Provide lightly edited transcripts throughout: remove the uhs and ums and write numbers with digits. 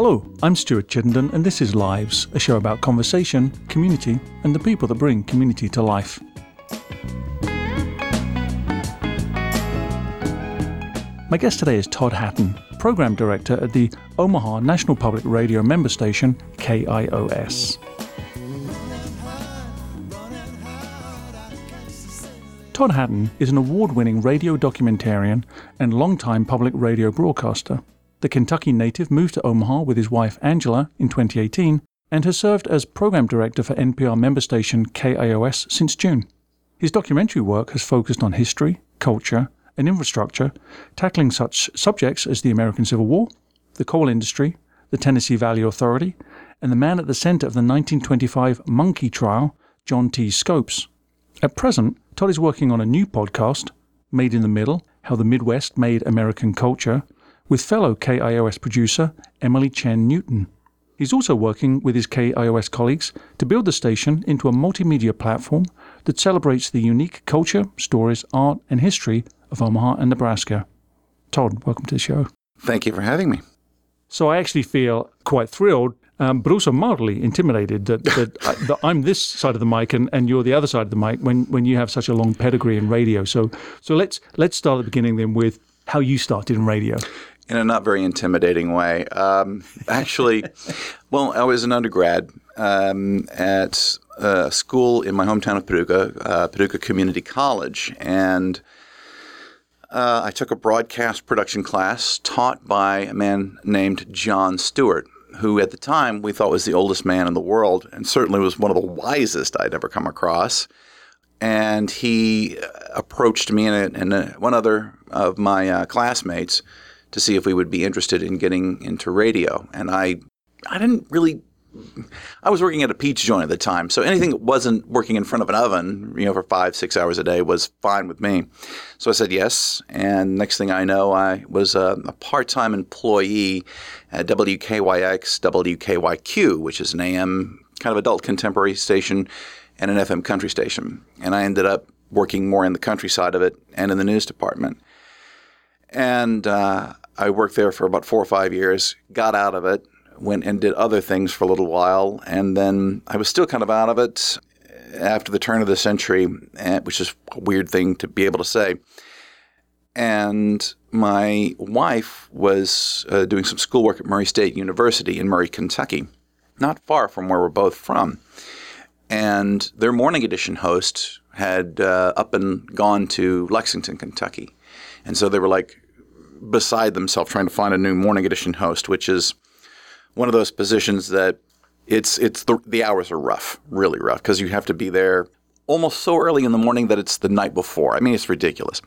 Hello, I'm Stuart Chittenden, and this is Lives, a show about conversation, community, and the people that bring community to life. My guest today is Todd Hatton, Program Director at the Omaha National Public Radio member station, KIOS. Todd Hatton is an award-winning radio documentarian and longtime public radio broadcaster. The Kentucky native moved to Omaha with his wife Angela in 2018 and has served as program director for NPR member station KIOS since June. His documentary work has focused on history, culture, and infrastructure, tackling such subjects as the American Civil War, the coal industry, the Tennessee Valley Authority, and the man at the center of the 1925 monkey trial, John T. Scopes. At present, Todd is working on a new podcast, Made in the Middle, How the Midwest Made American Culture, with fellow KIOS producer Emily Chen Newton. He's also working with his KIOS colleagues to build the station into a multimedia platform that celebrates the unique culture, stories, art, and history of Omaha and Nebraska. Todd, welcome to the show. Thank you for having me. So I actually feel quite thrilled, but also mildly intimidated that I'm this side of the mic and you're the other side of the mic when you have such a long pedigree in radio. So let's start at the beginning then with how you started in radio. In a not very intimidating way. Well, I was an undergrad at a school in my hometown of Paducah, Paducah Community College, and I took a broadcast production class taught by a man named John Stewart, who at the time we thought was the oldest man in the world and certainly was one of the wisest I'd ever come across. And he approached me and one other of my classmates to see if we would be interested in getting into radio. And I was working at a peach joint at the time, so anything that wasn't working in front of an oven, for 5-6 hours a day was fine with me. So I said yes, and next thing I know, I was a part-time employee at WKYX, WKYQ, which is an AM kind of adult contemporary station and an FM country station. And I ended up working more in the country side of it and in the news department. And I worked there for about 4 or 5 years, got out of it, went and did other things for a little while, and then I was still kind of out of it after the turn of the century, which is a weird thing to be able to say. And my wife was doing some schoolwork at Murray State University in Murray, Kentucky, not far from where we're both from. And their morning edition host had up and gone to Lexington, Kentucky. And so they were like beside themselves trying to find a new morning edition host, which is one of those positions that the hours are rough, really rough, because you have to be there almost so early in the morning that it's the night before. I mean, it's ridiculous.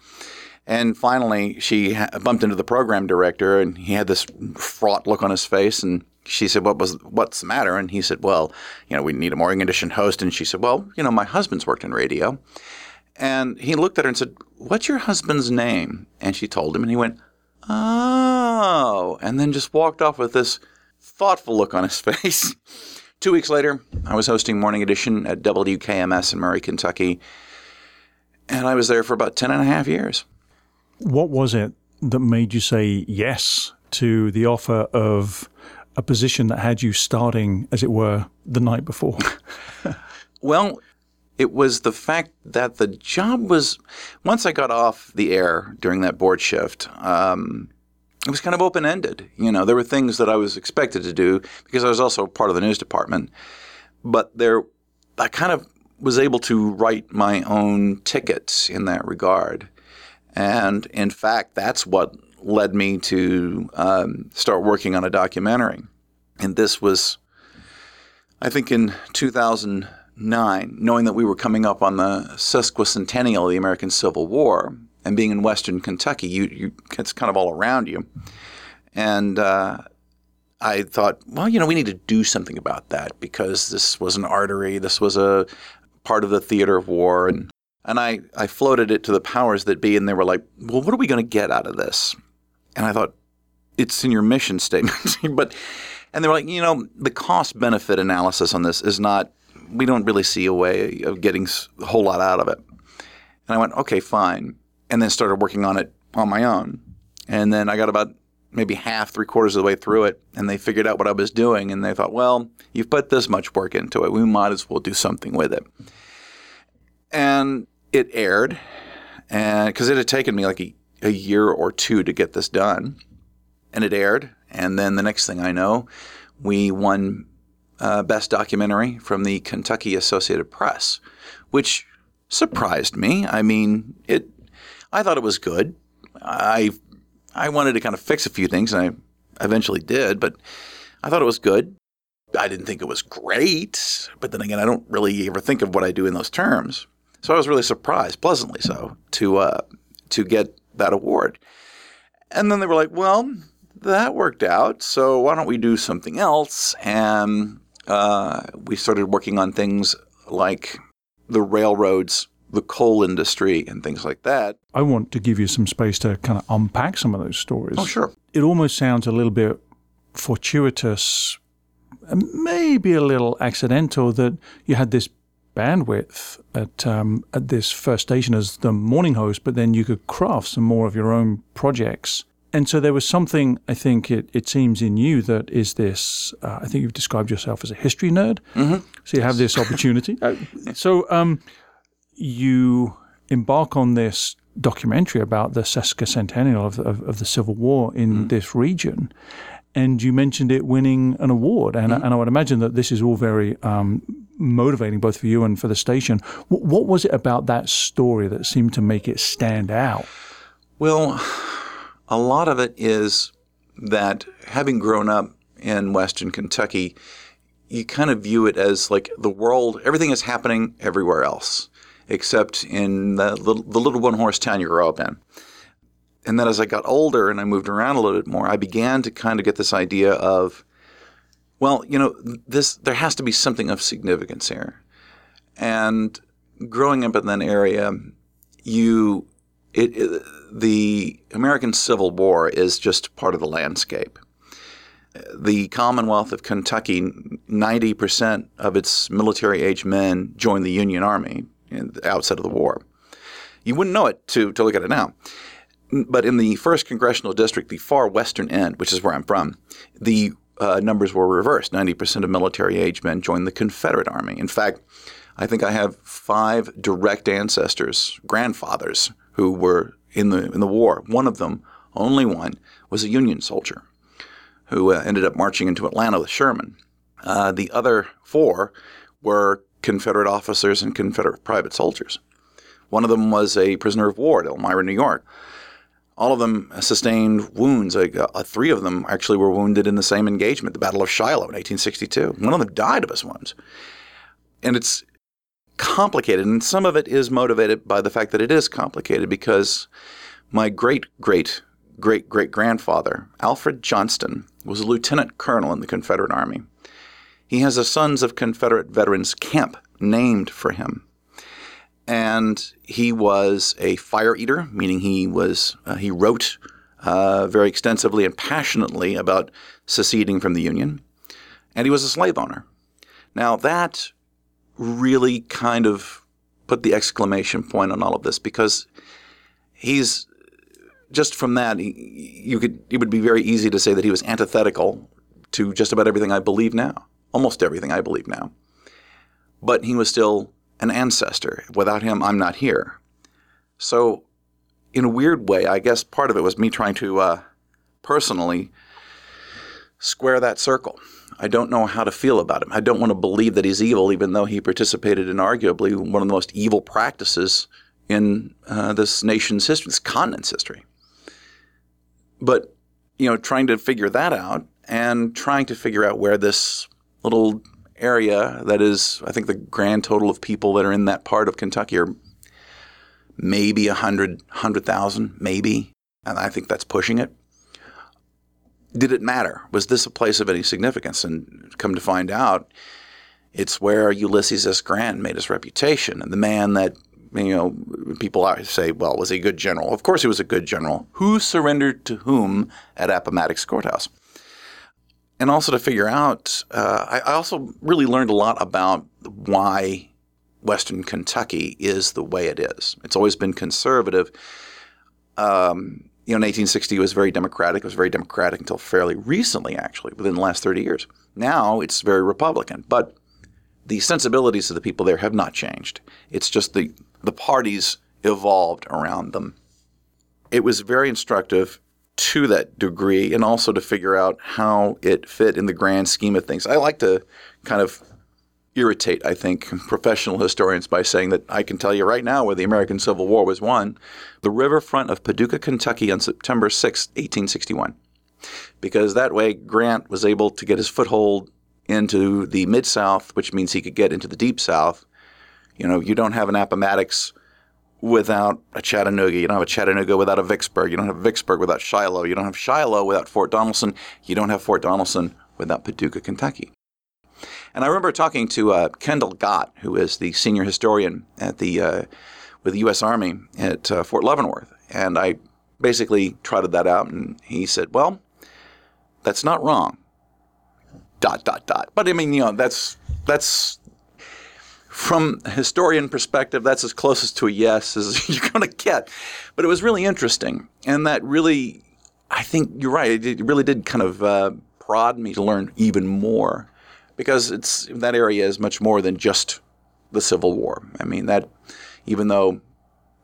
And finally, she bumped into the program director, and he had this fraught look on his face, and she said, "What's the matter?" And he said, "Well, we need a morning edition host." And she said, "Well, my husband's worked in radio." And he looked at her and said, "What's your husband's name?" And she told him, and he went, "Oh," and then just walked off with this thoughtful look on his face. 2 weeks later, I was hosting Morning Edition at WKMS in Murray, Kentucky, and I was there for about 10.5 years. What was it that made you say yes to the offer of a position that had you starting, as it were, the night before? Well, it was the fact that the job was, once I got off the air during that board shift, it was kind of open-ended. There were things that I was expected to do because I was also part of the news department. But I kind of was able to write my own tickets in that regard. And in fact, that's what led me to start working on a documentary. And this was, I think, in 2009, knowing that we were coming up on the sesquicentennial of the American Civil War. And being in Western Kentucky, it's kind of all around you. And I thought, well, we need to do something about that because this was an artery. This was a part of the theater of war. And I floated it to the powers that be, and they were like, well, what are we going to get out of this? And I thought, it's in your mission statement. And they were like, the cost-benefit analysis on this is not – we don't really see a way of getting a whole lot out of it. And I went, okay, fine. And then started working on it on my own. And then I got about maybe half, three-quarters of the way through it, and they figured out what I was doing, and they thought, well, you've put this much work into it. We might as well do something with it. And it aired, and because it had taken me like a year or two to get this done, and it aired, and then the next thing I know, we won Best Documentary from the Kentucky Associated Press, which surprised me. I mean, I thought it was good. I wanted to kind of fix a few things, and I eventually did, but I thought it was good. I didn't think it was great, but then again, I don't really ever think of what I do in those terms. So I was really surprised, pleasantly so, to get that award. And then they were like, well, that worked out, so why don't we do something else? And we started working on things like the railroads, the coal industry, and things like that. I want to give you some space to kind of unpack some of those stories. Oh, sure. It almost sounds a little bit fortuitous, maybe a little accidental, that you had this bandwidth at this first station as the morning host, but then you could craft some more of your own projects. And so there was something, I think it seems in you that is this, I think you've described yourself as a history nerd. Mm-hmm. So you have this opportunity. So you embark on this documentary about the sesquicentennial of the Civil War in mm-hmm. this region. And you mentioned it winning an award. And, mm-hmm. and I would imagine that this is all very motivating, both for you and for the station. What was it about that story that seemed to make it stand out? Well, a lot of it is that having grown up in Western Kentucky, you kind of view it as like the world, everything is happening everywhere else, except in the little one-horse town you grew up in. And then as I got older and I moved around a little bit more, I began to kind of get this idea of, well, you know, there has to be something of significance here. And growing up in that area, the American Civil War is just part of the landscape. The Commonwealth of Kentucky, 90% of its military-age men joined the Union Army at the outset of the war. You wouldn't know it to look at it now. But in the 1st Congressional District, the far western end, which is where I'm from, the numbers were reversed. 90% of military-age men joined the Confederate Army. In fact, I think I have 5 direct ancestors, grandfathers, who were in the war. One of them, only one, was a Union soldier who ended up marching into Atlanta with Sherman. The other 4 were Confederate officers and Confederate private soldiers. One of them was a prisoner of war at Elmira, New York. All of them sustained wounds. 3 of them actually were wounded in the same engagement, the Battle of Shiloh in 1862. One of them died of his wounds. And it's complicated, and some of it is motivated by the fact that it is complicated, because my great-great-great-great-grandfather, Alfred Johnston, was a lieutenant colonel in the Confederate Army. He has a Sons of Confederate Veterans camp named for him, and he was a fire eater, meaning he was he wrote very extensively and passionately about seceding from the Union, and he was a slave owner. Now that really kind of put the exclamation point on all of this, because he's just from that it would be very easy to say that he was antithetical to just about everything I believe now, almost everything I believe now. But he was still an ancestor. Without him, I'm not here. So in a weird way, I guess part of it was me trying to personally square that circle. I don't know how to feel about him. I don't want to believe that he's evil, even though he participated in arguably one of the most evil practices in this nation's history, this continent's history. But, you know, trying to figure that out and trying to figure out where this little area that is, I think the grand total of people that are in that part of Kentucky are maybe 100,000, maybe. And I think that's pushing it. Did it matter? Was this a place of any significance? And come to find out, it's where Ulysses S. Grant made his reputation. And the man that, you know, people always say, well, was he a good general? Of course he was a good general. Who surrendered to whom at Appomattox Courthouse? And also to figure out, I also really learned a lot about why Western Kentucky is the way it is. It's always been conservative. you know, in 1860 it was very Democratic. It was very Democratic until fairly recently, actually, within the last 30 years. Now it's very Republican. But the sensibilities of the people there have not changed. It's just the parties evolved around them. It was very instructive to that degree, and also to figure out how it fit in the grand scheme of things. I like to kind of irritate, I think, professional historians by saying that I can tell you right now where the American Civil War was won, the riverfront of Paducah, Kentucky on September 6, 1861. Because that way Grant was able to get his foothold into the Mid-South, which means he could get into the Deep South. You know, you don't have an Appomattox without a Chattanooga. You don't have a Chattanooga without a Vicksburg. You don't have Vicksburg without Shiloh. You don't have Shiloh without Fort Donelson. You don't have Fort Donelson without Paducah, Kentucky. And I remember talking to Kendall Gott, who is the senior historian at the with the U.S. Army at Fort Leavenworth. And I basically trotted that out, and he said, well, that's not wrong, ... But I mean, you know, that's from a historian perspective, that's as close as to a yes as you're going to get. But it was really interesting. And that really, I think you're right, it really did kind of prod me to learn even more. Because it's that area is much more than just the Civil War. I mean, that, even though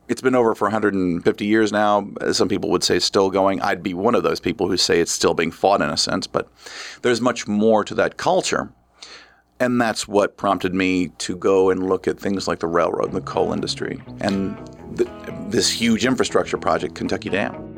it's been over for 150 years now, some people would say it's still going. I'd be one of those people who say it's still being fought in a sense, but there's much more to that culture. And that's what prompted me to go and look at things like the railroad and the coal industry and this huge infrastructure project, Kentucky Dam.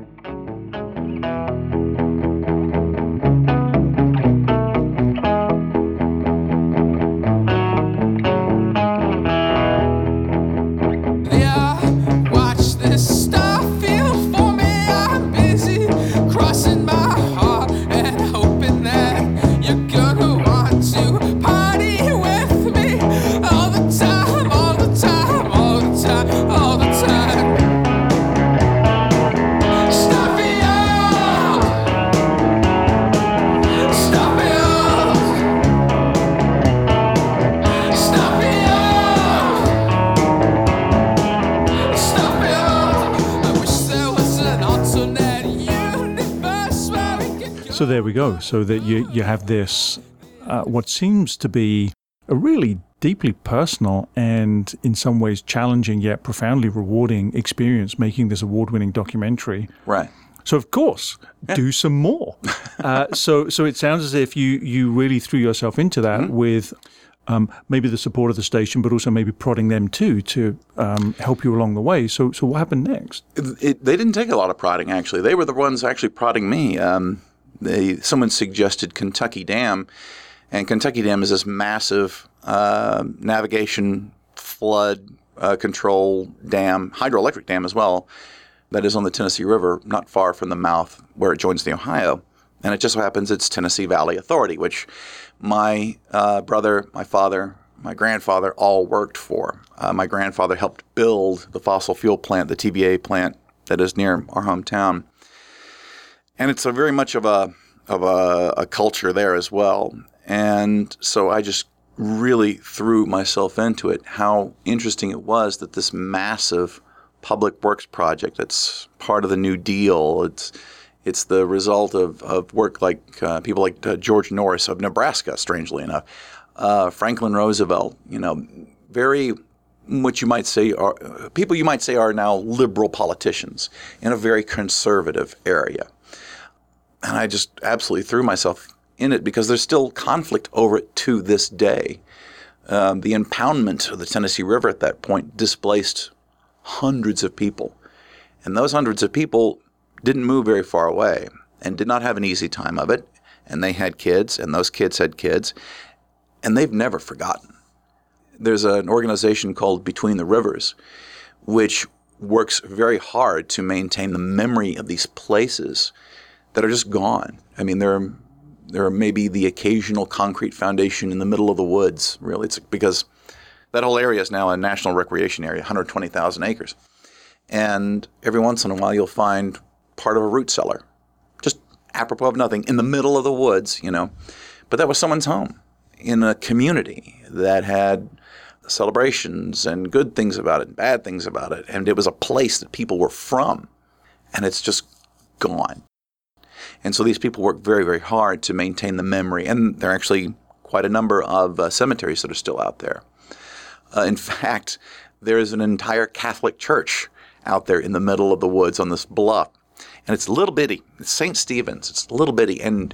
So there we go. So that you have this, what seems to be a really deeply personal and in some ways challenging yet profoundly rewarding experience making this award-winning documentary. Right. So of course, do some more. So it sounds as if you really threw yourself into that with maybe the support of the station, but also maybe prodding them too to help you along the way. So what happened next? They didn't take a lot of prodding, actually. They were the ones actually prodding me. Someone suggested Kentucky Dam, and Kentucky Dam is this massive navigation, flood control dam, hydroelectric dam as well, that is on the Tennessee River, not far from the mouth where it joins the Ohio. And it just so happens it's Tennessee Valley Authority, which my brother, my father, my grandfather all worked for. My grandfather helped build the fossil fuel plant, the TVA plant that is near our hometown. And it's a very much of a culture there as well. And so I just really threw myself into it, how interesting it was that this massive public works project that's part of the New Deal, it's the result of work like people like George Norris of Nebraska, strangely enough, Franklin Roosevelt, you know, very what you might say are people you might say are now liberal politicians in a very conservative area. And I just absolutely threw myself in it because there's still conflict over it to this day. The impoundment of the Tennessee River at that point displaced hundreds of people. And those hundreds of people didn't move very far away and did not have an easy time of it. And they had kids, and those kids had kids. And they've never forgotten. There's an organization called Between the Rivers, which works very hard to maintain the memory of these places that are just gone. I mean, there are maybe the occasional concrete foundation in the middle of the woods, really. It's because that whole area is now a national recreation area, 120,000 acres. And every once in a while you'll find part of a root cellar, just apropos of nothing, in the middle of the woods, you know. But that was someone's home in a community that had celebrations and good things about it and bad things about it. And it was a place that people were from. And it's just gone. And so these people work very, very hard to maintain the memory. And there are actually quite a number of cemeteries that are still out there. In fact, there is an entire Catholic church out there in the middle of the woods on this bluff. And it's a little bitty. It's St. Stephen's. It's a little bitty. And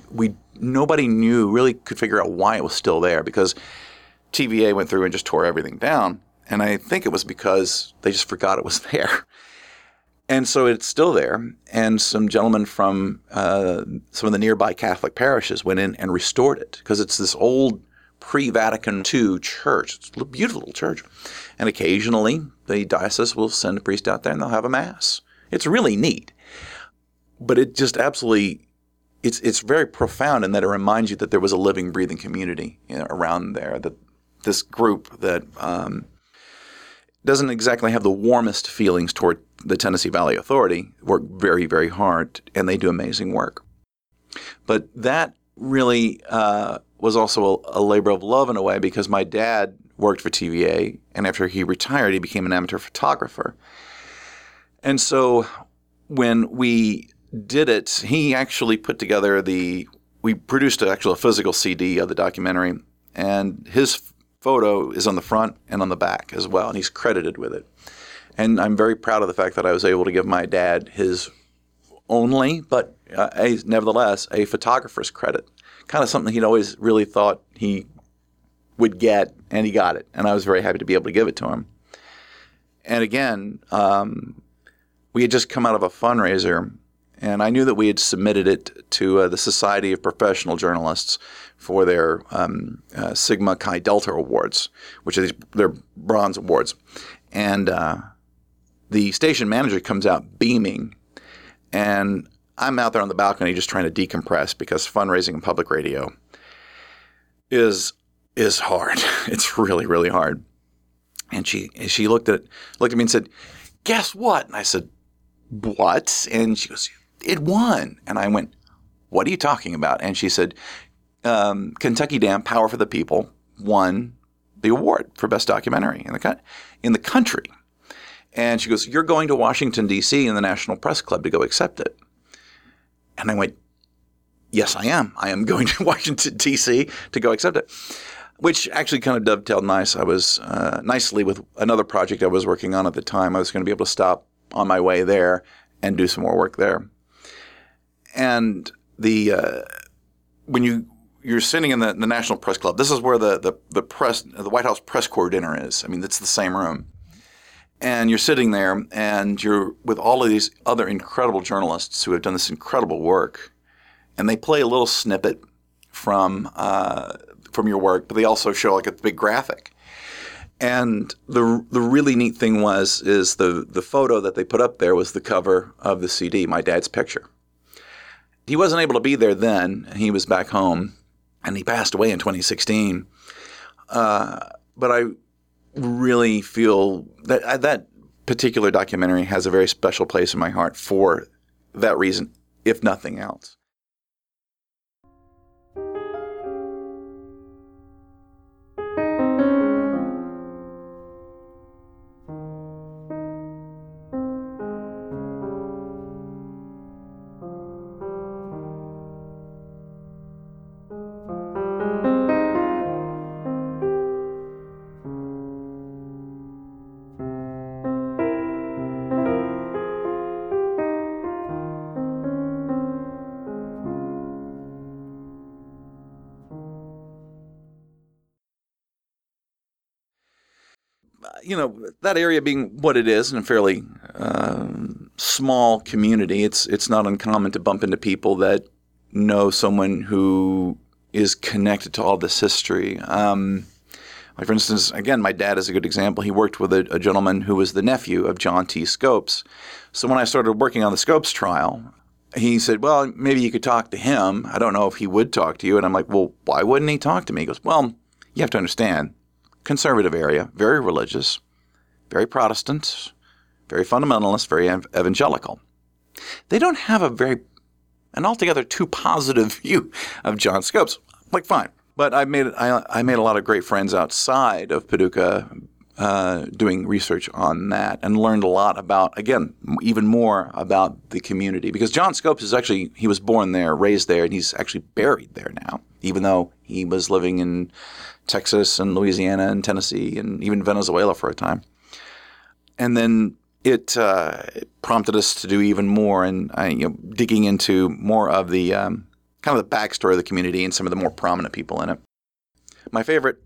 nobody knew, really could figure out why it was still there, because TVA went through and just tore everything down. And I think it was because they just forgot it was there. And so it's still there. And some gentlemen from some of the nearby Catholic parishes went in and restored it, because it's this old pre-Vatican II church. It's a beautiful little church. And occasionally the diocese will send a priest out there and they'll have a mass. It's really neat. But it just absolutely, it's very profound in that it reminds you that there was a living, breathing community, you know, around there, that this group that doesn't exactly have the warmest feelings toward the Tennessee Valley Authority work very, very hard, and they do amazing work. But that really was also a labor of love in a way, because my dad worked for TVA, and after he retired, he became an amateur photographer. And so when we did it, he actually put together we produced a physical CD of the documentary, and his photo is on the front and on the back as well, and he's credited with it. And I'm very proud of the fact that I was able to give my dad his only, but nevertheless, a photographer's credit. Kind of something he'd always really thought he would get, and he got it. And I was very happy to be able to give it to him. And again, we had just come out of a fundraiser, and I knew that we had submitted it to the Society of Professional Journalists for their Sigma Chi Delta Awards, which are their bronze awards. And the station manager comes out beaming, and I'm out there on the balcony just trying to decompress, because fundraising in public radio is hard. It's really, really hard. And she looked at me and said, "Guess what?" And I said, "What?" And she goes, "It won." And I went, "What are you talking about?" And she said, Kentucky Dam, Power for the People, won the award for best documentary in the country. And she goes, "You're going to Washington, D.C. in the National Press Club to go accept it." And I went, "Yes, I am. I am going to Washington, D.C. to go accept it," which actually kind of dovetailed nice. I was nicely with another project I was working on at the time. I was going to be able to stop on my way there and do some more work there. And the when you're sitting in the National Press Club, this is where the White House press corps dinner is. I mean, it's the same room. And you're sitting there, and you're with all of these other incredible journalists who have done this incredible work, and they play a little snippet from your work, but they also show like a big graphic. And the really neat thing is the photo that they put up there was the cover of the CD, my dad's picture. He wasn't able to be there then. He was back home, and he passed away in 2016. But I really feel that that particular documentary has a very special place in my heart for that reason, if nothing else. You know, that area being what it is, in a fairly small community, it's not uncommon to bump into people that know someone who is connected to all this history. Like, for instance, again, my dad is a good example. He worked with a gentleman who was the nephew of John T. Scopes. So when I started working on the Scopes trial, he said, "Well, maybe you could talk to him. I don't know if he would talk to you." And I'm like, "Well, why wouldn't he talk to me?" He goes, "Well, you have to understand. Conservative area, very religious, very Protestant, very fundamentalist, very evangelical. They don't have an altogether too positive view of John Scopes." Like, fine. But I made a lot of great friends outside of Paducah, doing research on that and learned a lot about, again, even more about the community. Because John Scopes is actually, he was born there, raised there, and he's actually buried there now, even though he was living in Texas and Louisiana and Tennessee and even Venezuela for a time. And then it prompted us to do even more and digging into more of the kind of the backstory of the community and some of the more prominent people in it. My favorite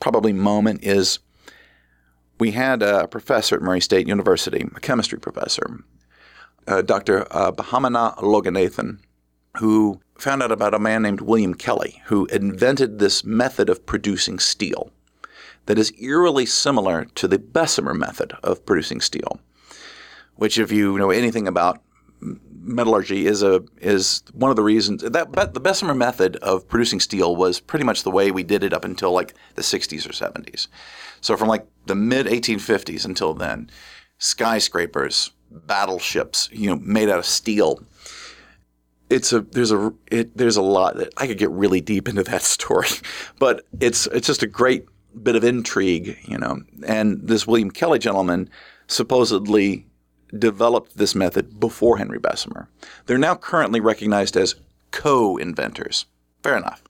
probably moment is we had a professor at Murray State University, a chemistry professor, Dr. Bahamana Loganathan, who found out about a man named William Kelly, who invented this method of producing steel that is eerily similar to the Bessemer method of producing steel, which, if you know anything about metallurgy, is one of the reasons that the Bessemer method of producing steel was pretty much the way we did it up until like the 60s or 70s. So from like the mid 1850s until then, skyscrapers, battleships, made out of steel. There's a lot that I could get really deep into that story, but it's just a great bit of intrigue, And this William Kelly gentleman supposedly developed this method before Henry Bessemer. They're now currently recognized as co-inventors. Fair enough.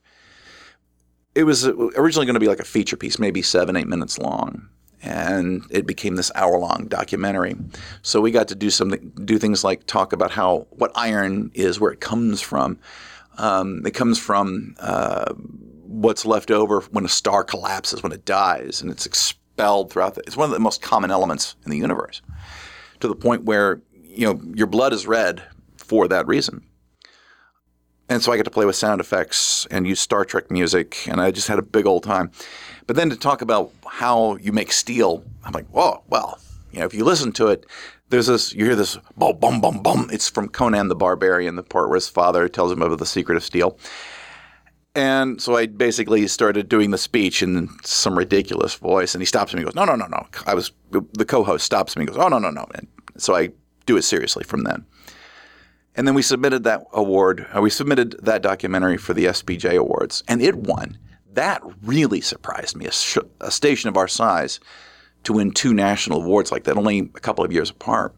It was originally going to be like a feature piece, maybe 7-8 minutes long, and it became this hour-long documentary. So we got to do things like talk about what iron is, where it comes from. It comes from what's left over when a star collapses, when it dies, and it's expelled throughout. It's one of the most common elements in the universe, to the point where, your blood is red for that reason. And so I got to play with sound effects and use Star Trek music, and I just had a big old time. But then to talk about how you make steel, I'm like, whoa, well, if you listen to it, you hear this bum, bum, bum, bum. It's from Conan the Barbarian, the part where his father tells him about the secret of steel. And so I basically started doing the speech in some ridiculous voice, and he stops me and goes, no, no, no, no. The co-host stops me and goes, oh, no, no, no. And so I do it seriously from then. And then we submitted that award. We submitted that documentary for the SBJ Awards, and it won. That really surprised me, a station of our size to win 2 national awards like that, only a couple of years apart.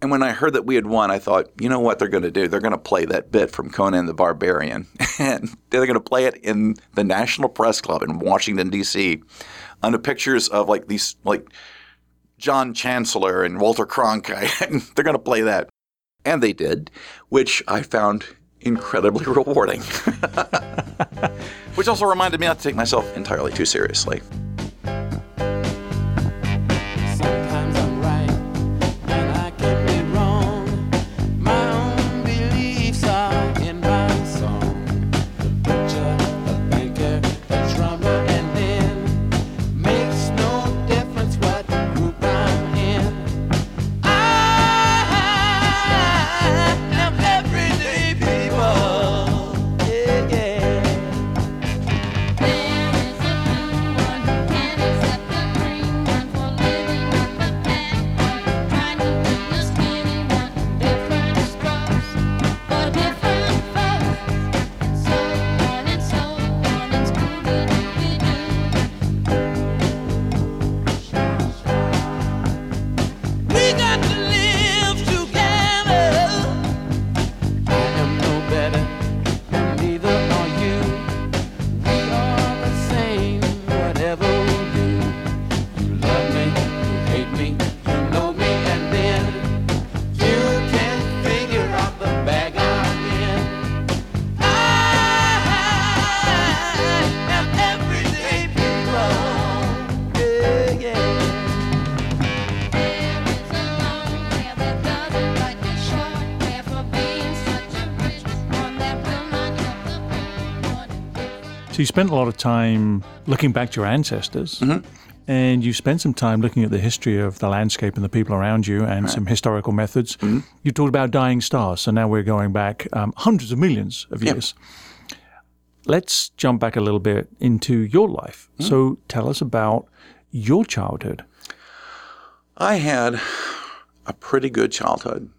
And when I heard that we had won, I thought, you know what they're going to do? They're going to play that bit from Conan the Barbarian. And they're going to play it in the National Press Club in Washington, D.C. under pictures of these John Chancellor and Walter Cronkite. And they're going to play that. And they did, which I found incredibly rewarding. Which also reminded me not to take myself entirely too seriously. You spent a lot of time looking back to your ancestors, mm-hmm. and you spent some time looking at the history of the landscape and the people around you and some historical methods. Mm-hmm. You talked about dying stars, so now we're going back hundreds of millions of years. Yep. Let's jump back a little bit into your life. Mm-hmm. So tell us about your childhood. I had a pretty good childhood.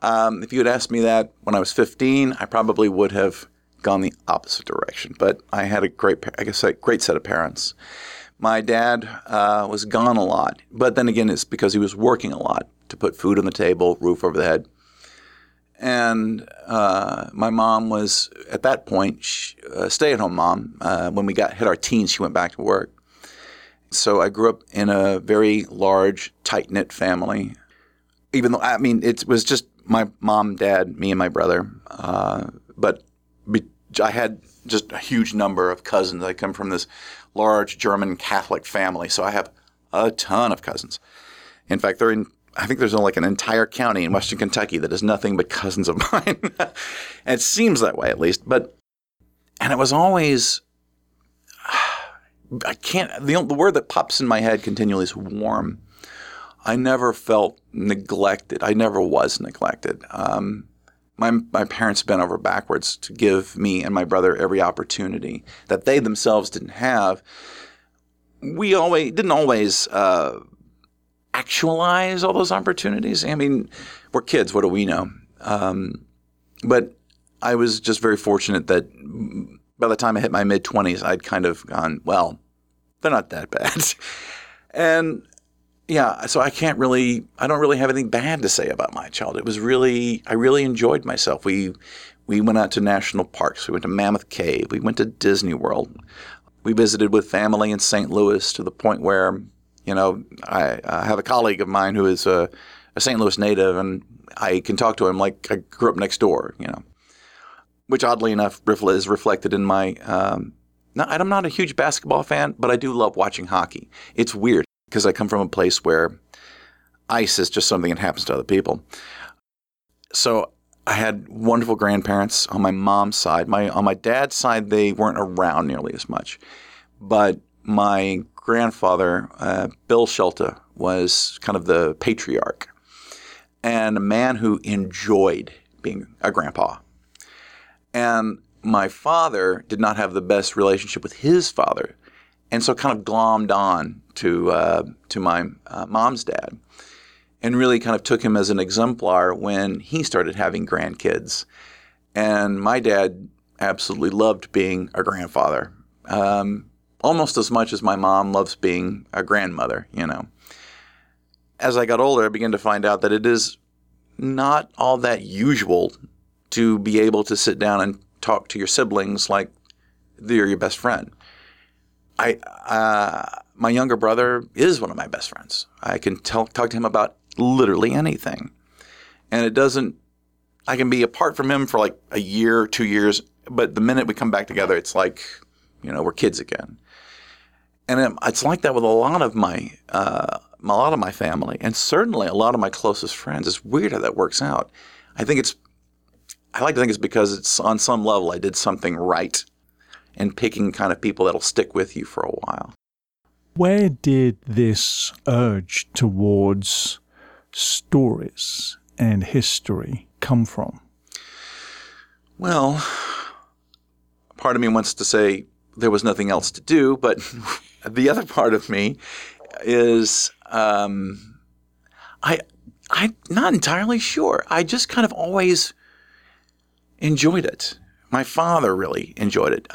If you had asked me that when I was 15, I probably would have gone the opposite direction, but I had a great set of parents. my dad was gone a lot. But then again, it's because he was working a lot to put food on the table, roof over the head. And my mom was, at that point, a stay-at-home mom. When we hit our teens, she went back to work. So I grew up in a very large, tight-knit family. Even though, I mean, it was just my mom, dad, me, and my brother. But I had just a huge number of cousins. I come from this large German Catholic family, so I have a ton of cousins. In fact, I think there's like an entire county in Western Kentucky that is nothing but cousins of mine. And it seems that way, at least. And it was always, the word that pops in my head continually is warm. I never felt neglected. I never was neglected. My parents bent over backwards to give me and my brother every opportunity that they themselves didn't have. We didn't always actualize all those opportunities. I mean, we're kids. What do we know? But I was just very fortunate that by the time I hit my mid-20s, I'd kind of gone, well, they're not that bad. And yeah, so I don't really have anything bad to say about my childhood. It was I really enjoyed myself. We went out to national parks. We went to Mammoth Cave. We went to Disney World. We visited with family in St. Louis to the point where, you know, I have a colleague of mine who is a St. Louis native, and I can talk to him like I grew up next door, you know, which oddly enough is reflected in my I'm not a huge basketball fan, but I do love watching hockey. It's weird, because I come from a place where ice is just something that happens to other people. So I had wonderful grandparents on my mom's side. On my dad's side, they weren't around nearly as much. But my grandfather, Bill Shelta, was kind of the patriarch and a man who enjoyed being a grandpa. And my father did not have the best relationship with his father, and so kind of glommed on to my mom's dad, and really kind of took him as an exemplar when he started having grandkids. And my dad absolutely loved being a grandfather, almost as much as my mom loves being a grandmother, you know. As I got older, I began to find out that it is not all that usual to be able to sit down and talk to your siblings like they're your best friend. My younger brother is one of my best friends. I can talk to him about literally anything. And I can be apart from him for like a year, 2 years, but the minute we come back together, it's like, you know, we're kids again. And it's like that with a lot of my family, and certainly a lot of my closest friends. It's weird how that works out. I like to think it's because it's on some level I did something right, and picking kind of people that'll stick with you for a while. Where did this urge towards stories and history come from? Well, part of me wants to say there was nothing else to do, but the other part of me is I'm not entirely sure. I just kind of always enjoyed it. My father really enjoyed it.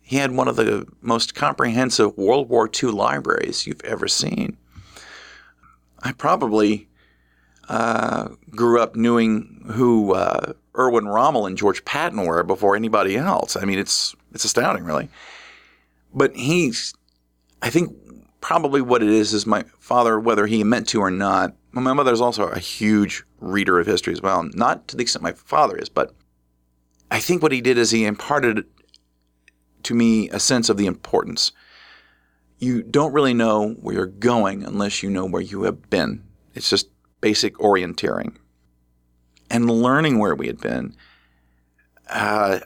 He had one of the most comprehensive World War II libraries you've ever seen. I probably grew up knowing who Erwin Rommel and George Patton were before anybody else. I mean, it's astounding, really. But I think probably what it is my father, whether he meant to or not. My mother's also a huge reader of history as well, not to the extent my father is, but I think what he did is he imparted to me a sense of the importance. You don't really know where you're going unless you know where you have been. It's just basic orienteering. And learning where we had been. I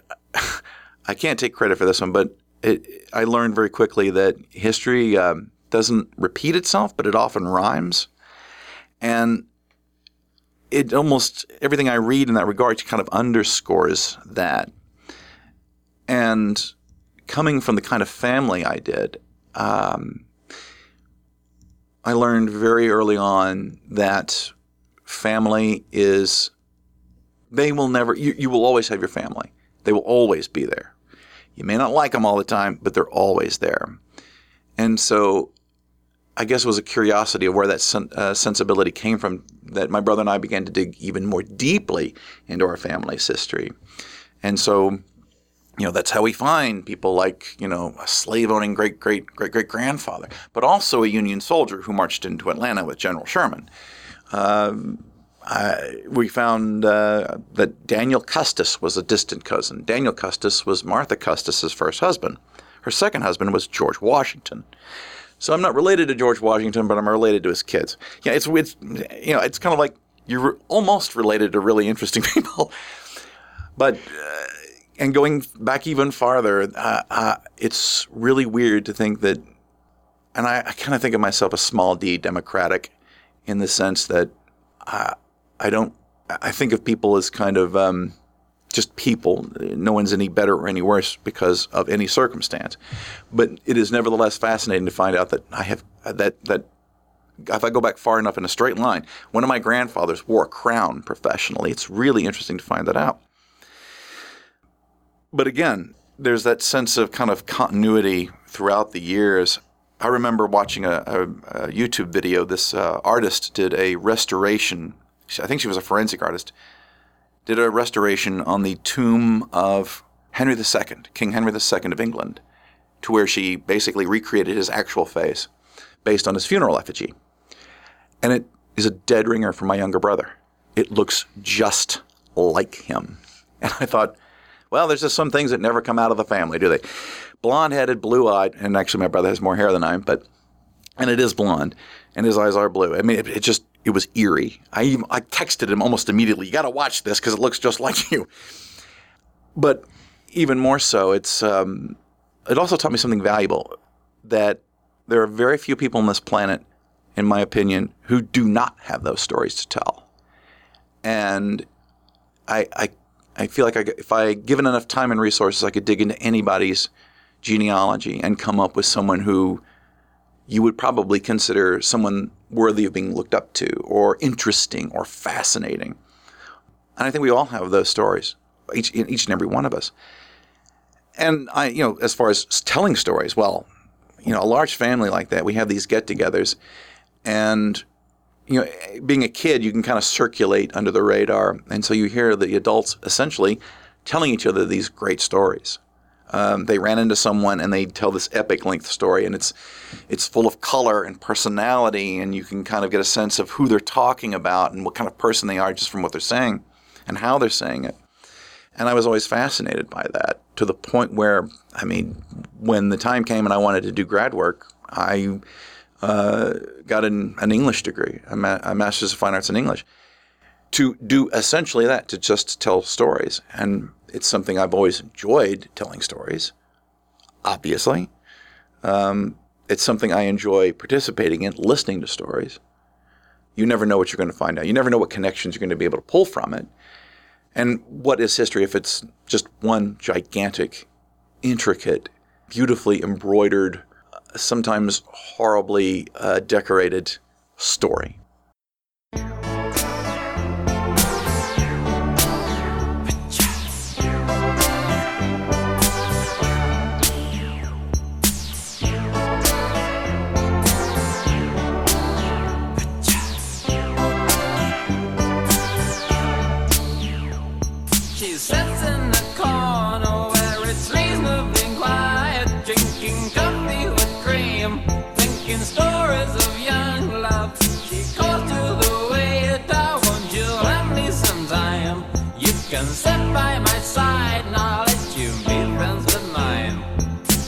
can't take credit for this one, but I learned very quickly that history doesn't repeat itself, but it often rhymes. And it almost everything I read in that regard kind of underscores that. And coming from the kind of family I did, I learned very early on that family is – they will never – you will always have your family. They will always be there. You may not like them all the time, but they're always there. And so I guess it was a curiosity of where that sensibility came from that my brother and I began to dig even more deeply into our family's history. And so, you know, that's how we find people like, you know, a slave-owning great-great-great-great-grandfather, but also a Union soldier who marched into Atlanta with General Sherman. We found that Daniel Custis was a distant cousin. Daniel Custis was Martha Custis's first husband. Her second husband was George Washington. So I'm not related to George Washington, but I'm related to his kids. Yeah, it's you know, it's kind of like you're almost related to really interesting people. But and going back even farther, it's really weird to think that, and I kind of think of myself as small d Democratic, in the sense that I think of people as kind of just people. No one's any better or any worse because of any circumstance. But it is nevertheless fascinating to find out that I have that if I go back far enough in a straight line, one of my grandfathers wore a crown professionally. It's really interesting to find that out. But again, there's that sense of kind of continuity throughout the years. I remember watching a YouTube video. This artist did a restoration. I think she was a forensic artist. Did a restoration on the tomb of Henry II, King Henry II of England, to where she basically recreated his actual face based on his funeral effigy. And it is a dead ringer for my younger brother. It looks just like him. And I thought, well, there's just some things that never come out of the family, do they? Blonde-headed, blue-eyed, and actually my brother has more hair than I, and it is blonde, and his eyes are blue. I mean, it was eerie. I texted him almost immediately, you got to watch this because it looks just like you. But even more so, it also taught me something valuable, that there are very few people on this planet, in my opinion, who do not have those stories to tell. And I feel like if I had given enough time and resources, I could dig into anybody's genealogy and come up with someone who you would probably consider someone worthy of being looked up to or interesting or fascinating. And I think we all have those stories, each and every one of us. And I, you know, as far as telling stories, well, you know, a large family like that, we have these get-togethers, and you know, being a kid, you can kind of circulate under the radar. And so you hear the adults essentially telling each other these great stories. They ran into someone and they tell this epic length story, and it's full of color and personality, and you can kind of get a sense of who they're talking about and what kind of person they are just from what they're saying and how they're saying it. And I was always fascinated by that, to the point where, I mean, when the time came and I wanted to do grad work, I got an English degree, a Master's of Fine Arts in English, to do essentially that, to just tell stories. And it's something I've always enjoyed, telling stories, obviously. It's something I enjoy participating in, listening to stories. You never know what you're going to find out. You never know what connections you're going to be able to pull from it. And what is history if it's just one gigantic, intricate, beautifully embroidered, sometimes horribly decorated story. Step by my side and I'll let you be friends with mine.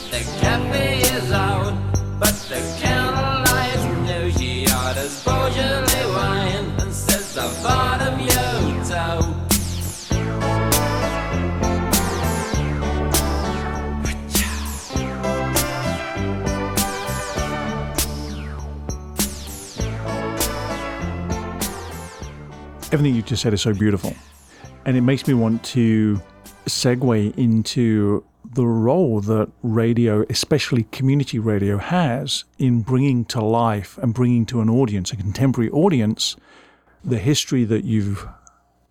The cafe is out, but the candle lies new. She orders Beaujolais wine and says the thought of you too. Everything you just said is so beautiful. And it makes me want to segue into the role that radio, especially community radio, has in bringing to life and bringing to an audience, a contemporary audience, the history that you've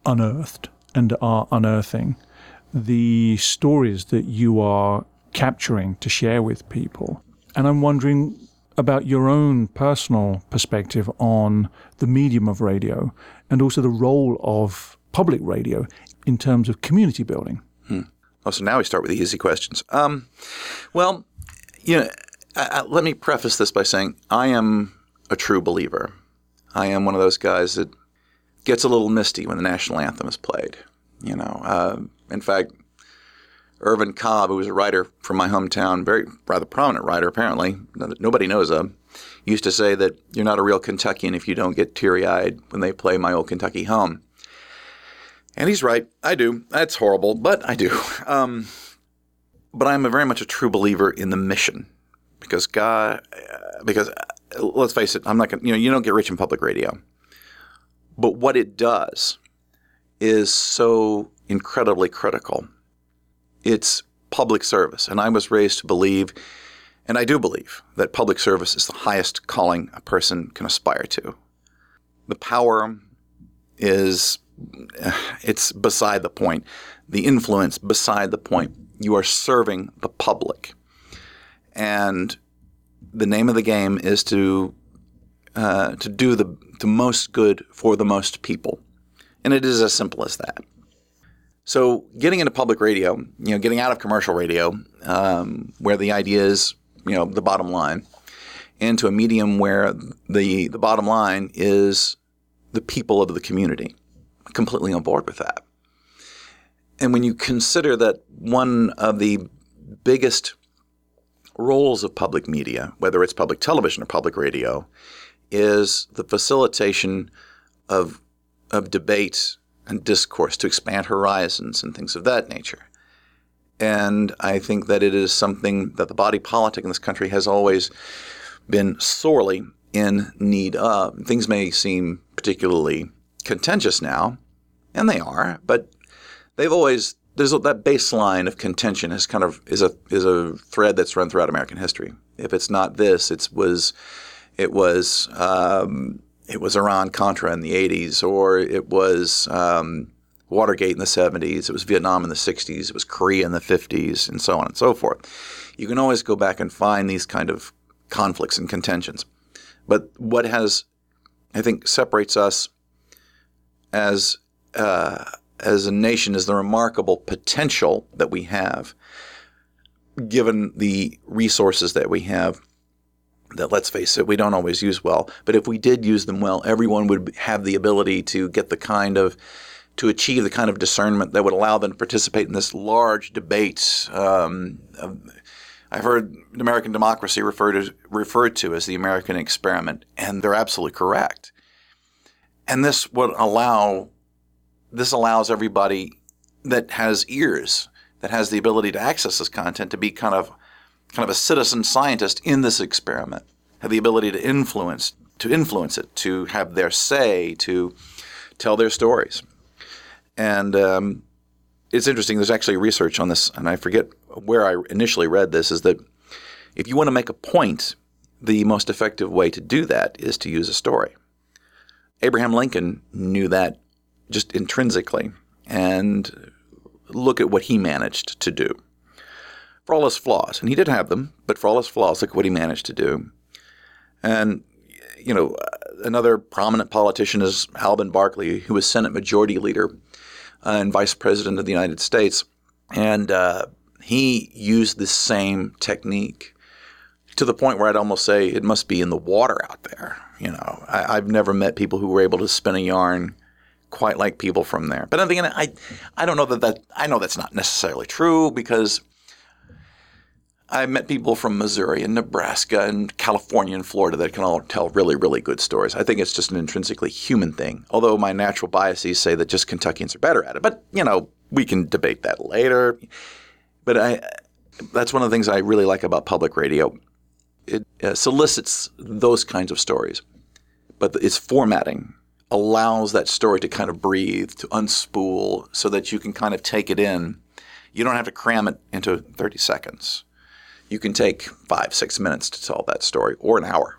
unearthed and are unearthing, the stories that you are capturing to share with people, And I'm wondering about your own personal perspective on the medium of radio and also the role of public radio in terms of community building. Oh, so now we start with the easy questions. Well, you know, let me preface this by saying I am a true believer. I am one of those guys that gets a little misty when the national anthem is played. You know, in fact, Irvin Cobb, who was a writer from my hometown, rather prominent writer apparently, nobody knows of, used to say that you're not a real Kentuckian if you don't get teary-eyed when they play My Old Kentucky Home. And he's right. I do. That's horrible, but I do. But I'm very much a true believer in the mission, because let's face it, I'm not going. You know, you don't get rich in public radio, but what it does is so incredibly critical. It's public service, and I was raised to believe, and I do believe, that public service is the highest calling a person can aspire to. The power is. It's beside the point. The influence, beside the point. You are serving the public. And the name of the game is to do the most good for the most people. And it is as simple as that. So getting into public radio, you know, getting out of commercial radio, where the idea is, you know, the bottom line, into a medium where the bottom line is the people of the community. Completely on board with that. And when you consider that one of the biggest roles of public media, whether it's public television or public radio, is the facilitation of debate and discourse to expand horizons and things of that nature. And I think that it is something that the body politic in this country has always been sorely in need of. Things may seem particularly contentious now, and they are, but they've always there's that baseline of contention is kind of is a thread that's run throughout American history. If it's not this, it was Iran-Contra in the 80s, or it was Watergate in the 70s, it was Vietnam in the 60s, it was Korea in the 50s, and so on and so forth. You can always go back and find these kind of conflicts and contentions. But what has, I think, separates us as a nation is the remarkable potential that we have, given the resources that we have that, let's face it, we don't always use well. But if we did use them well, everyone would have the ability to get to achieve the kind of discernment that would allow them to participate in this large debate. I've heard American democracy referred to as the American experiment, and they're absolutely correct. And this would allows everybody that has ears, that has the ability to access this content, to be kind of a citizen scientist in this experiment, have the ability to influence it, to have their say, to tell their stories. And it's interesting. There's actually research on this, and I forget where I initially read this, is that if you want to make a point, the most effective way to do that is to use a story. Abraham Lincoln knew that just intrinsically, and look at what he managed to do. For all his flaws, and he did have them, but for all his flaws, look at what he managed to do. And, you know, another prominent politician is Alvin Barkley, who was Senate Majority Leader and Vice President of the United States, and he used the same technique. To the point where I'd almost say it must be in the water out there. You know, I've never met people who were able to spin a yarn quite like people from there. But I'm thinking, I don't know that I know that's not necessarily true, because I met people from Missouri and Nebraska and California and Florida that can all tell really, really good stories. I think it's just an intrinsically human thing, although my natural biases say that just Kentuckians are better at it. But, you know, we can debate that later. But that's one of the things I really like about public radio. It solicits those kinds of stories, but its formatting allows that story to kind of breathe, to unspool, so that you can kind of take it in. You don't have to cram it into 30 seconds. You can take 5-6 minutes to tell that story, or an hour.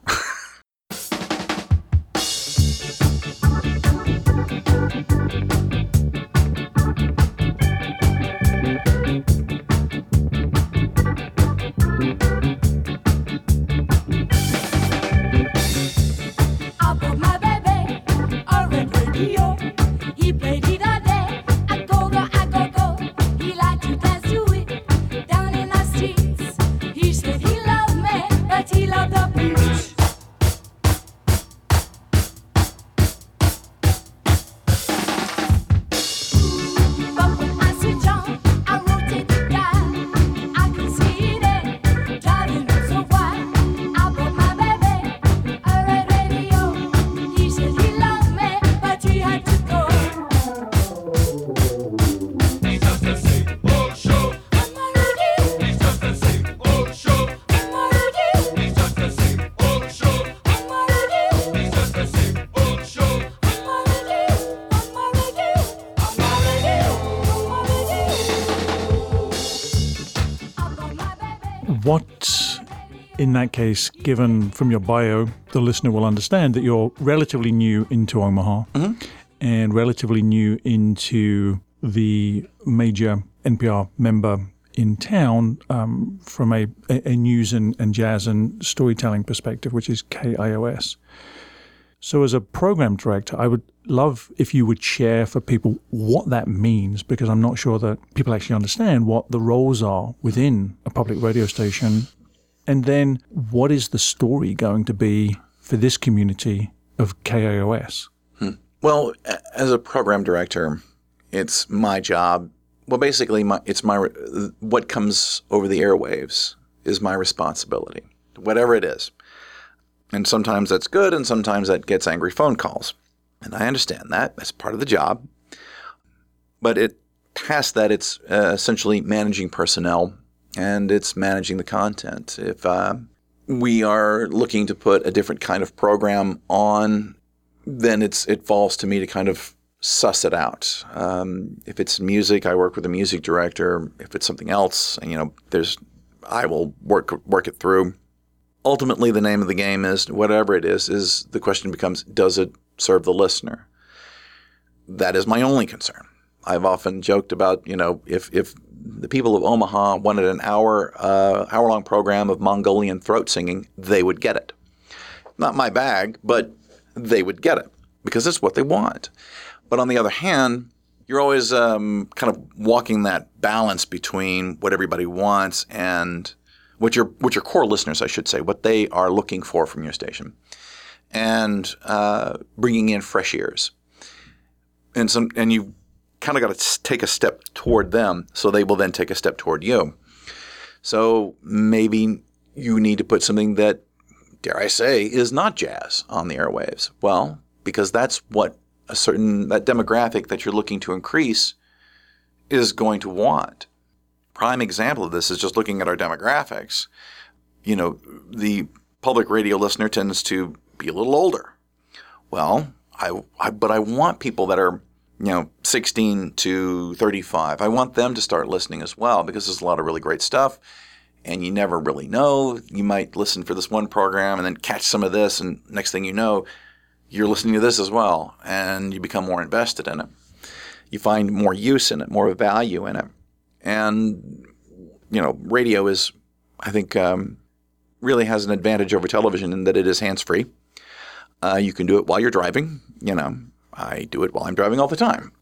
What, in that case, given from your bio, the listener will understand that you're relatively new into Omaha and relatively new into the major NPR member in town from a news and jazz and storytelling perspective, which is KIOS. So as a program director, I would love if you would share for people what that means, because I'm not sure that people actually understand what the roles are within a public radio station. And then what is the story going to be for this community of KIOS? Well, as a program director, it's my job. Well, basically, what comes over the airwaves is my responsibility, whatever it is. And sometimes that's good, and sometimes that gets angry phone calls. And I understand that. That's part of the job. But past that, it's essentially managing personnel, and it's managing the content. If we are looking to put a different kind of program on, then it falls to me to kind of suss it out. If it's music, I work with a music director. If it's something else, I will work it through. Ultimately, the name of the game is, whatever it is the question becomes, does it serve the listener? That is my only concern. I've often joked about, if the people of Omaha wanted an hour-long program of Mongolian throat singing, they would get it. Not my bag, but they would get it because it's what they want. But on the other hand, you're always kind of walking that balance between what everybody wants and what your core listeners, I should say, what they are looking for from your station, and bringing in fresh ears. And you've kind of got to take a step toward them, so they will then take a step toward you. So maybe you need to put something that, dare I say, is not jazz on the airwaves. Well, because that's what that demographic that you're looking to increase is going to want. Prime example of this is just looking at our demographics. The public radio listener tends to be a little older. Well, but I want people that are 16 to 35. I want them to start listening as well, because there's a lot of really great stuff, and you never really know. You might listen for this one program and then catch some of this, and next thing you know, you're listening to this as well, and you become more invested in it. You find more use in it, more value in it. And, radio is, I think, really has an advantage over television in that it is hands-free. You can do it while you're driving. I do it while I'm driving all the time.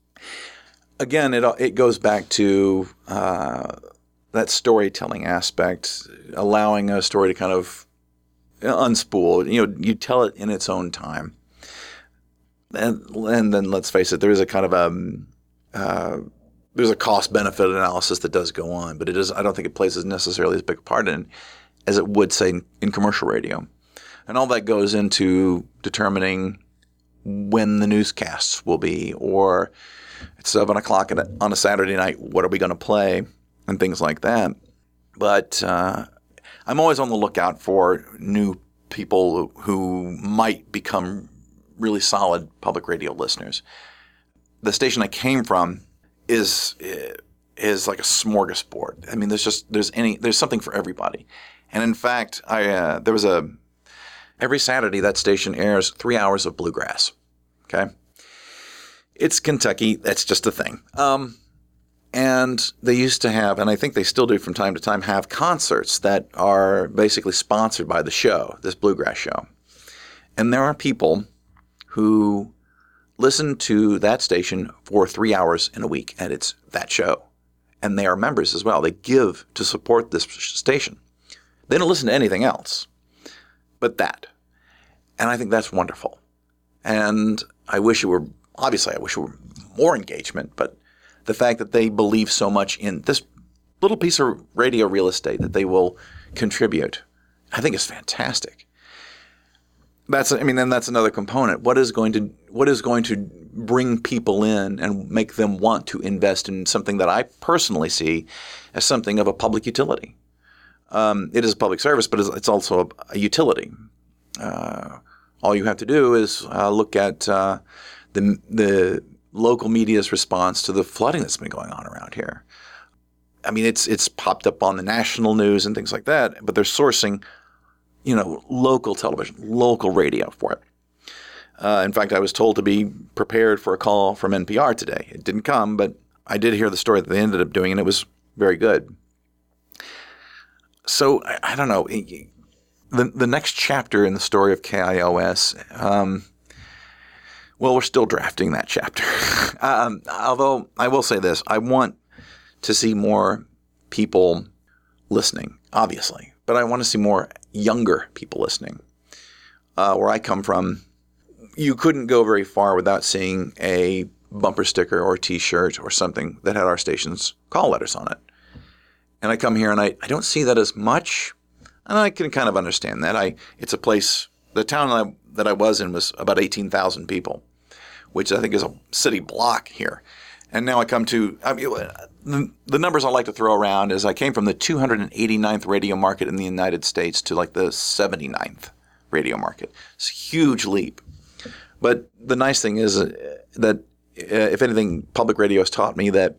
Again, it goes back to that storytelling aspect, allowing a story to kind of unspool. You tell it in its own time. And then let's face it, there is a kind of there's a cost-benefit analysis that does go on, but I don't think it plays as necessarily as big a part in as it would, say, in commercial radio. And all that goes into determining when the newscasts will be, or at 7 o'clock on a Saturday night, what are we going to play, and things like that. But I'm always on the lookout for new people who might become really solid public radio listeners. The station I came from is like a smorgasbord. I mean, there's something for everybody. And in fact, every Saturday that station airs 3 hours of bluegrass. Okay, it's Kentucky. That's just a thing. And they used to have, and I think they still do from time to time, have concerts that are basically sponsored by the show, this bluegrass show. And there are people who listen to that station for 3 hours in a week, and it's that show. And they are members as well. They give to support this station. They don't listen to anything else but that. And I think that's wonderful. And I wish it were more engagement, but the fact that they believe so much in this little piece of radio real estate that they will contribute, I think is fantastic. Then that's another component. What is going to bring people in and make them want to invest in something that I personally see as something of a public utility? It is a public service, but it's also a utility. All you have to do is look at the local media's response to the flooding that's been going on around here. I mean, it's popped up on the national news and things like that, but they're sourcing, you know, local television, local radio for it. In fact, I was told to be prepared for a call from NPR today. It didn't come, but I did hear the story that they ended up doing, and it was very good. So I don't know. The next chapter in the story of KIOS, well, we're still drafting that chapter. Although I will say this, I want to see more people listening, obviously, but I want to see more younger people listening. Where I come from, you couldn't go very far without seeing a bumper sticker or a T-shirt or something that had our station's call letters on it. And I come here and I don't see that as much. And I can kind of understand that. It's a place, the town that I was in was about 18,000 people, which I think is a city block here. And now I come to, I mean, the numbers I like to throw around is I came from the 289th radio market in the United States to like the 79th radio market. It's a huge leap. But the nice thing is that, if anything, public radio has taught me that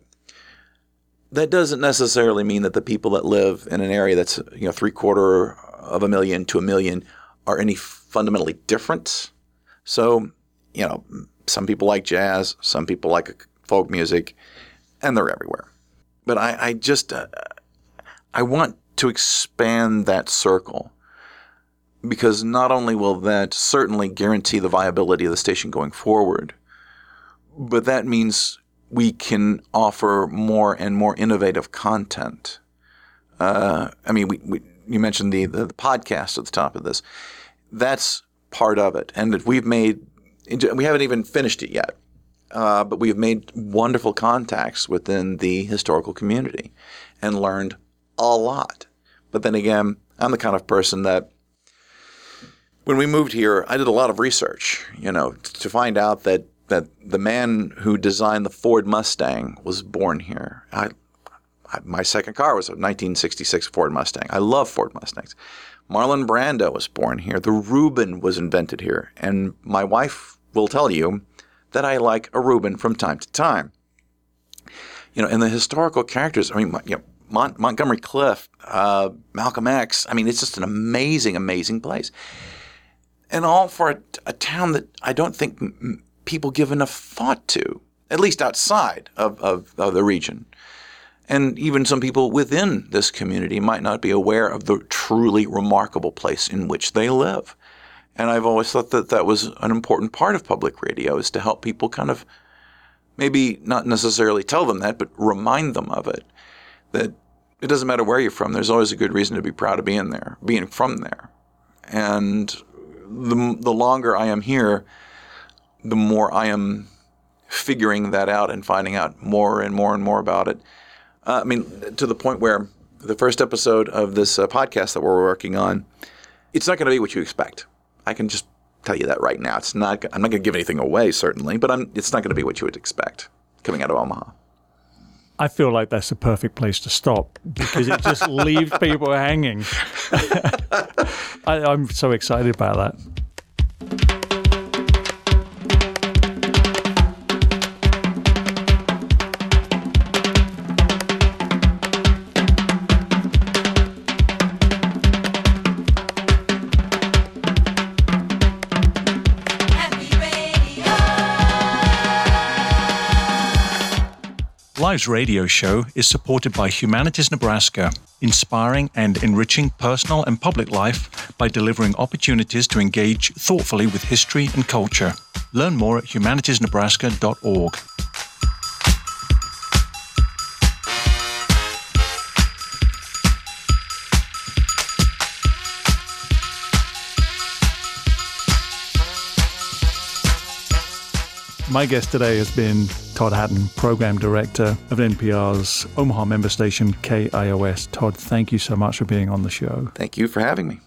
doesn't necessarily mean that the people that live in an area that's, you know, 750,000 to 1,000,000 are any fundamentally different. So, you know, some people like jazz, some people like folk music, and they're everywhere. But I want to expand that circle, because not only will that certainly guarantee the viability of the station going forward, but that means we can offer more and more innovative content. I mean, you mentioned the podcast at the top of this. That's part of it. And we haven't even finished it yet, but we've made wonderful contacts within the historical community and learned a lot. But then again, I'm the kind of person that when we moved here, I did a lot of research, you know, to find out that the man who designed the Ford Mustang was born here. My second car was a 1966 Ford Mustang. I love Ford Mustangs. Marlon Brando was born here. The Reuben was invented here. And my wife will tell you that I like a Reuben from time to time. You know, and the historical characters, I mean, you know, Montgomery Clift, Malcolm X, I mean, it's just an amazing, amazing place. And all for a town that I don't think people give enough thought to, at least outside of the region. And even some people within this community might not be aware of the truly remarkable place in which they live. And I've always thought that that was an important part of public radio, is to help people kind of maybe not necessarily tell them that, but remind them of it, that it doesn't matter where you're from. There's always a good reason to be proud of being there, being from there. And the longer I am here, the more I am figuring that out and finding out more and more and more about it. I mean, to the point where the first episode of this podcast that we're working on, it's not going to be what you expect. I can just tell you that right now. It's not. I'm not going to give anything away, certainly, but it's not going to be what you would expect coming out of Omaha. I feel like that's the perfect place to stop, because it just leaves people hanging. I'm so excited about that. Lives Radio Show is supported by Humanities Nebraska, inspiring and enriching personal and public life by delivering opportunities to engage thoughtfully with history and culture. Learn more at humanitiesnebraska.org. My guest today has been Todd Hatton, Program Director of NPR's Omaha member station, KIOS. Todd, thank you so much for being on the show. Thank you for having me.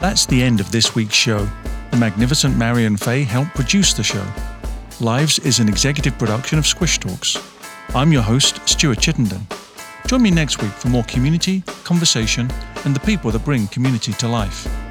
That's the end of this week's show. The magnificent Marion Fay helped produce the show. Lives is an executive production of Squish Talks. I'm your host, Stuart Chittenden. Join me next week for more community, conversation, and the people that bring community to life.